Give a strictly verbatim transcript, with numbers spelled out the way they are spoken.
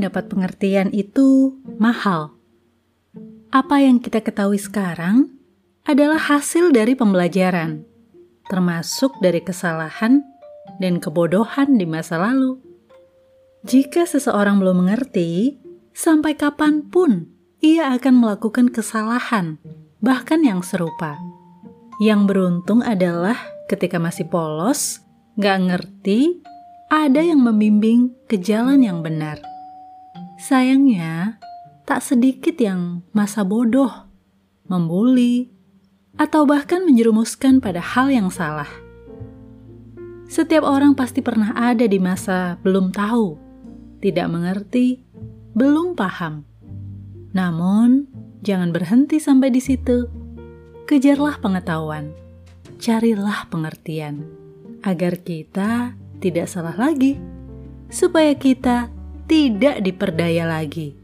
mendapat pengertian itu mahal. Apa yang kita ketahui sekarang adalah hasil dari pembelajaran, termasuk dari kesalahan dan kebodohan di masa lalu. Jika seseorang belum mengerti, sampai kapanpun ia akan melakukan kesalahan, bahkan yang serupa. Yang beruntung adalah ketika masih polos, gak ngerti, ada yang membimbing ke jalan yang benar. Sayangnya, tak sedikit yang masa bodoh, membuli, atau bahkan menjerumuskan pada hal yang salah. Setiap orang pasti pernah ada di masa belum tahu, tidak mengerti, belum paham. Namun, jangan berhenti sampai di situ. Kejarlah pengetahuan, carilah pengertian, agar kita tidak salah lagi, supaya kita tidak diperdaya lagi.